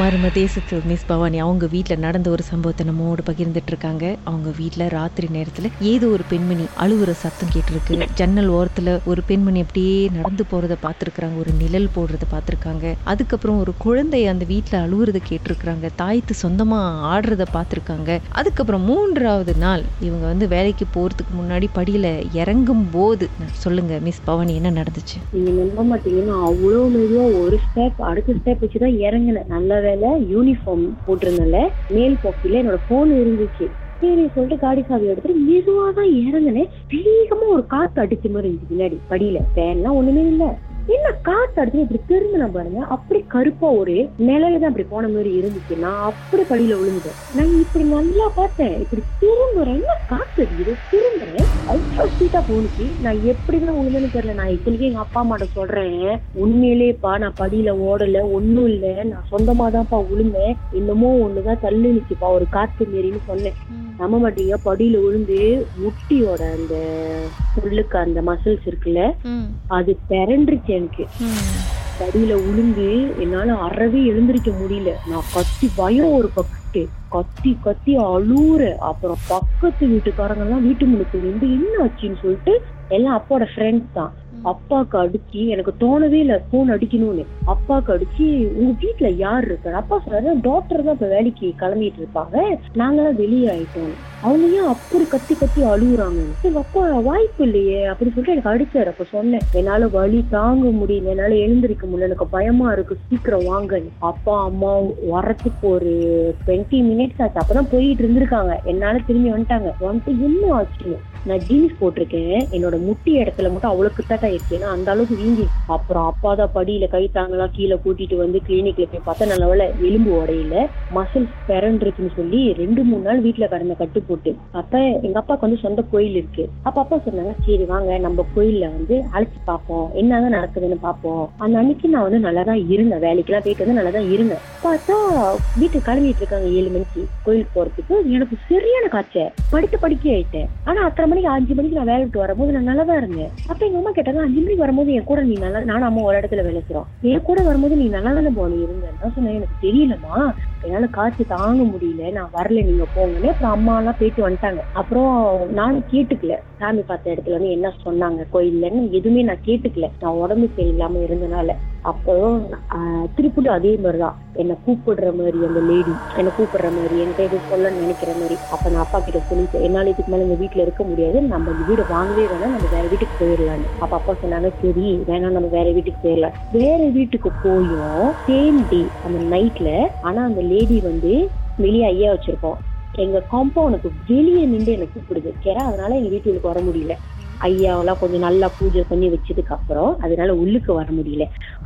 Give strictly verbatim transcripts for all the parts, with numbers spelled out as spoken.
மர்ம தேசத்து மிஸ் பவானி அவங்க வீட்டில் நடந்த ஒரு சம்பவத்தை நம்மோடு பகிர்ந்துட்டு இருக்காங்க. அவங்க வீட்டில் ராத்திரி நேரத்தில் ஏதோ ஒரு பெண்மணி அழுவுற சத்தம் கேட்டிருக்கு. ஜன்னல் ஓரத்தில் ஒரு பெண்மணி அப்படியே நடந்து போகிறத பார்த்துருக்குறாங்க, ஒரு நிழல் போடுறத பார்த்துருக்காங்க. அதுக்கப்புறம் ஒரு குழந்தை அந்த வீட்டில் அழுவுறத கேட்டிருக்கிறாங்க, தாய்த்து சொந்தமாக ஆடுறத பார்த்துருக்காங்க. அதுக்கப்புறம் மூன்றாவது நாள் இவங்க வந்து வேலைக்கு போகிறதுக்கு முன்னாடி படியில் இறங்கும் போது, சொல்லுங்க மிஸ் பவானி என்ன நடந்துச்சு? நீங்கள் நம்ப மாட்டீங்கன்னா அவ்வளோ மெதுவாக ஒரு ஸ்டெப் அடுத்த ஸ்டெப் வச்சு தான் இறங்கினேன். நல்ல வேலை யூனிஃபார்ம் போட்டிருந்தல, மேல் பாக்கெட்ல என்னோட போன் இருந்துச்சு. சரி சொல்லிட்டு காடி சாவி எடுத்துட்டு மெதுவாக தான் இறங்கினேன். வேகமா ஒரு காத்து அடிச்ச மாதிரி இருந்துச்சு பின்னாடி படியில. ஃபேன்லாம் ஒண்ணுமே இல்லை, என்ன காத்து அடிச்சு இப்படி திரும்பின பாருங்க, அப்படி கருப்பா ஒரு நிலையில தான் அப்படி போன மாதிரி இருந்துச்சு. நான் அப்படி படியில விழுந்துட்டேன். நான் இப்படி நல்லா பார்த்தேன், இப்படி திரும்புறேன், என்ன காத்து அடிக்குது, திரும்புறேன், அவ்வளோ ஸ்பீடா போனுச்சு. நான் எப்படிதான் உண்மைன்னு தெரியல. நான் இத்தனைக்கும் எங்க அப்பா அம்மாட்ட சொல்றேன், உண்மையிலேப்பா நான் படியில ஓடல, ஒண்ணும் இல்லை, நான் சொந்தமா தான்ப்பா விழுந்தேன், இன்னமோ ஒண்ணுதான் தள்ளு நிச்சுப்பா ஒரு காத்து மாரின்னு சொன்னேன். நம்ப மாட்டீங்க, படியில விழுந்து முட்டியோட அந்த உள்ளுக்கு அந்த மசில்ஸ் இருக்குல்ல, அது பிறண்டுச்சு எனக்கு. படியில விழுந்து என்னால அறவே எழுந்திருக்க முடியல. நான் கத்தி பயம் ஒரு பக்கத்து கத்தி கத்தி அழுற. அப்புறம் பக்கத்து வீட்டுக்காரங்க எல்லாம் வீட்டு முழுக்க வந்து என்ன ஆச்சுன்னு சொல்லிட்டு எல்லாம் அப்பாவோட ஃப்ரெண்ட்ஸ் தான். அப்பாவுக்கு அடிச்சு, எனக்கு தோணவே இல்லை போன் அடிக்கணும்னு, அப்பாவுக்கு அடிச்சு உங்க வீட்டுல யார் இருக்காரு? அப்பா சொல்றாரு டாக்டர் தான் இப்ப வேலைக்கு கிளம்பிட்டு இருப்பாங்க, நாங்களாம் வெளியே ஆயிட்டோம். அவங்க ஏன் அப்படி கத்தி கத்தி அழுகுறாங்க? எங்க அப்பா வாய்ப்பு இல்லையே அப்படின்னு சொல்லிட்டு எனக்கு அடிச்சாரு. அப்ப சொன்னேன், என்னால வலி தாங்க முடியல, என்னால எழுந்திருக்க முடியல, எனக்கு பயமா இருக்கு, சீக்கிரம் வாங்க. அப்பா அம்மா வரத்துக்கு ஒரு டுவெண்ட்டி மினிட்ஸ் ஆச்சு, அப்பதான் போயிட்டு இருந்திருக்காங்க. என்னால திரும்பி வந்துட்டாங்க. வந்துட்டு இன்னும் ஆச்சு, நான் ஜீன்ஸ் போட்டிருக்கேன், என்னோட முட்டி இடத்துல மட்டும் அவ்வளவு கிட்டத்தட்ட ஆயிடுச்சு, ஏன்னா அந்த அளவுக்கு வீங்கி. அப்புறம் அப்பாதான் படியில கை தாங்களா கீழே கூட்டிட்டு வந்து கிளினிக்ல போய் பார்த்தா நல்லவேளை எலும்பு உடையில, மசில்ஸ் பிறண்டுருக்குன்னு சொல்லி ரெண்டு மூணு நாள் வீட்டுல கடந்த கட்டு போட்டு. அப்ப எங்க அப்பாவுக்கு வந்து சொந்த கோயில் இருக்கு. அப்ப அப்பா சொன்னாங்க, சரி வாங்க நம்ம கோயில்ல வந்து அழைச்சி பார்ப்போம், என்னதான் நடக்குதுன்னு பார்ப்போம். அந்த அன்னைக்கு நான் வந்து நல்லாதான் இருந்தேன், வேலைக்கெல்லாம் போயிட்டு வந்து நல்லாதான் இருந்தேன். பார்த்தா வீட்டுக்கு கிளம்பிட்டு இருக்காங்க ஏழு மணிக்கு கோயிலுக்கு போறதுக்கு. எனக்கு சரியான காய்ச்ச படுத்து படிக்க ஆயிட்டேன். ஆனா அத்தனை மணிக்கு அஞ்சு மணிக்கு நான் வேலை விட்டு வரும்போது நான் நல்லா தான் இருந்தேன். அப்ப எங்க அம்மா கேட்டாங்க, அஞ்சு மணிக்கு வரும்போது என் கூட நீ நல்லா, நானும் அம்மா ஒரு இடத்துல வேலைக்கிறோம், என் கூட வரும்போது நீ நல்லா தானே போன இருந்தேன்னா சொன்னேன். எனக்கு தெரியலமா, என்னால காய்ச்சி தாங்க முடியல, நான் வரல, நீங்க போங்கன்னு. அப்புறம் அம்மா எல்லாம் போயிட்டு வந்துட்டாங்க. அப்புறம் நானும் கேட்டுக்கல, சாமி பார்த்த இடத்துல வந்து என்ன சொன்னாங்க கோயில்லன்னு எதுவுமே நான் கேட்டுக்கல, நான் உடம்பு சரியில்லாம இருந்தனால. அப்புறம் திருப்பூர் அதே மாதிரிதான், என்னை கூப்பிடுற மாதிரி அந்த லேடி என்னை கூப்பிடுற மாதிரி, என்கிட்ட எதுவும் சொல்லணும்னு நினைக்கிற மாதிரி. அப்ப நான் அப்பா கிட்ட சொல்லிட்டேன், என்னால இதுக்கு மேல இந்த வீட்டுல இருக்க முடியாது, நம்ம இந்த வீடு வாங்கவே வேணாம், நம்ம வேற வீட்டுக்கு போயிடலான்னு. அப்ப அப்பா சொன்னாங்க, சரி வேணாம் நம்ம வேற வீட்டுக்கு போயிடலாம். வேற வீட்டுக்கு போயும் சேம் டே அந்த நைட்ல, ஆனா அந்த லேடி வந்து வெளியே ஐயா வச்சிருக்கோம், எங்க காம்பவுண்டுக்கு வெளியே நின்று எனக்கு கூப்பிடுது கேரா. அதனால எங்க வீட்டுக்கு வர முடியல, ஐயாவெல்லாம் கொஞ்சம் நல்லா பூஜை பண்ணி வச்சதுக்கு அப்புறம் அதனால உள்ளுக்கு வர முடியல.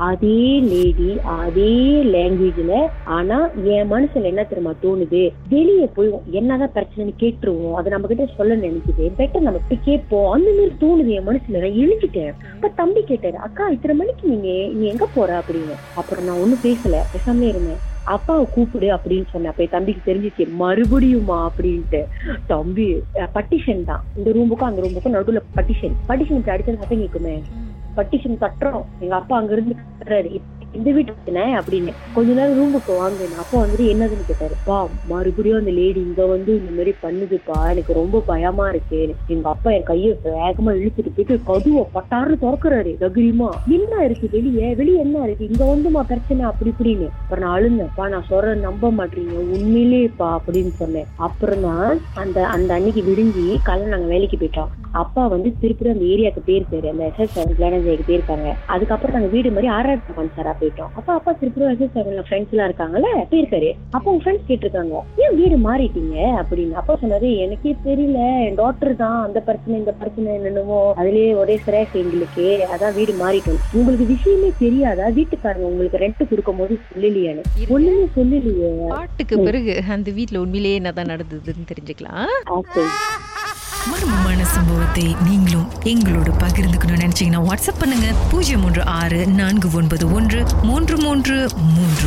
அதே லேடி அதே லாங்குவேஜ்ல. ஆனா என் மனசுல என்ன தெரியுமா தோணுது, வெளியே போய் என்னதான் பிரச்சனைன்னு கேட்டுருவோம், அதை நம்ம கிட்ட சொல்ல நினைக்குது, பெட்டர் நம்ம போய் கேட்போம் அந்த மாதிரி தோணுது என் மனசுல. நான் எழுதிட்டேன். அப்ப தம்பி கேட்டாரு, அக்கா இத்தனை மணிக்கு நீங்க நீ எங்க போற அப்படின்னு. அப்புறம் நான் ஒன்னும் பேசல, பேசாமலே இருந்தேன். அப்பாவை கூப்பிடு அப்படின்னு சொன்னேன். அப்ப தம்பிக்கு தெரிஞ்சிச்சு மறுபடியுமா அப்படின்ட்டு. தம்பி பட்டிஷன் தான், இந்த ரூமுக்கும் அந்த ரூமுக்கும் நடுவுல பட்டிஷன், பட்டிஷனுக்கு அடிச்சது சத்தம் கேட்குமே, பட்டிஷன் கட்டுறோம். எங்க அப்பா அங்க இருந்து கட்டுறாரு, இந்த வீட்டுக்கு அப்படின்னு. கொஞ்ச நேரம் ரூமுக்கு வாங்கினேன். அப்பா வந்துட்டு என்னதுன்னு கேட்டாருப்பா, மறுபடியும் அந்த லேடி இங்க வந்து இந்த மாதிரி பண்ணுதுப்பா, எனக்கு ரொம்ப பயமா இருக்கு. எங்க அப்பா என் கையை வேகமா இழுத்துட்டு போயிட்டு கதுவை பட்டாரு திறக்கிறாரு தகிரியமா. என்ன இருக்கு வெளியே, வெளியே என்ன இருக்கு, இங்க வந்துமா பிரச்சனை அப்படி இப்படின்னு. அப்புறம் நான் அழுந்தப்பா, நான் சொல்ற நம்ப மாட்டீங்க உண்மையிலேப்பா அப்படின்னு சொன்னேன். அப்புறம் தான் அந்த அந்த அன்னைக்கு விடுங்கி காலையில நாங்க வேலைக்கு போயிட்டோம். அப்பா வந்து திருப்பி அந்த ஏரியாவுக்கு போயிருக்காரு, அந்த எஸ்எஸ் கிளானஜிக்கு போயிருக்காங்க. அதுக்கப்புறம் நாங்க வீடு மாதிரி ஆராய்ச்சி பண்ணாரா போயிட்டோம். அப்பா அப்பா திருப்பூர் ஃப்ரெண்ட்ஸ் எல்லாம் இருக்காங்கல்ல போயிருக்காரு. அப்ப உங்க ஃப்ரெண்ட்ஸ் கேட்டிருக்காங்க, ஏன் வீடு மாறிட்டீங்க அப்படின்னு. அப்பா சொன்னாரு, எனக்கே தெரியல, என் டாக்டர் தான் அந்த பிரச்சனை இந்த பிரச்சனை என்னென்னவோ அதுலயே ஒரே சிராஸ் எங்களுக்கு, அதான் வீடு மாறிட்டோம். உங்களுக்கு விஷயமே தெரியாதா, வீட்டுக்காரங்க உங்களுக்கு ரெண்ட் கொடுக்கும் போது சொல்லலையானு? ஒண்ணுமே சொல்லலையே. பாட்டுக்கு பிறகு அந்த வீட்டுல உண்மையிலேயே என்னதான் நடந்ததுன்னு தெரிஞ்சுக்கலாம். மர்மமான சம்பவத்தை நீங்களும் எங்களோட பகிர்ந்துக்கணும்னு நினைச்சீங்கன்னா வாட்ஸ்அப் பண்ணுங்க பூஜ்ஜியம் மூன்று ஆறு நான்கு ஒன்பது ஒன்று மூன்று மூன்று மூன்று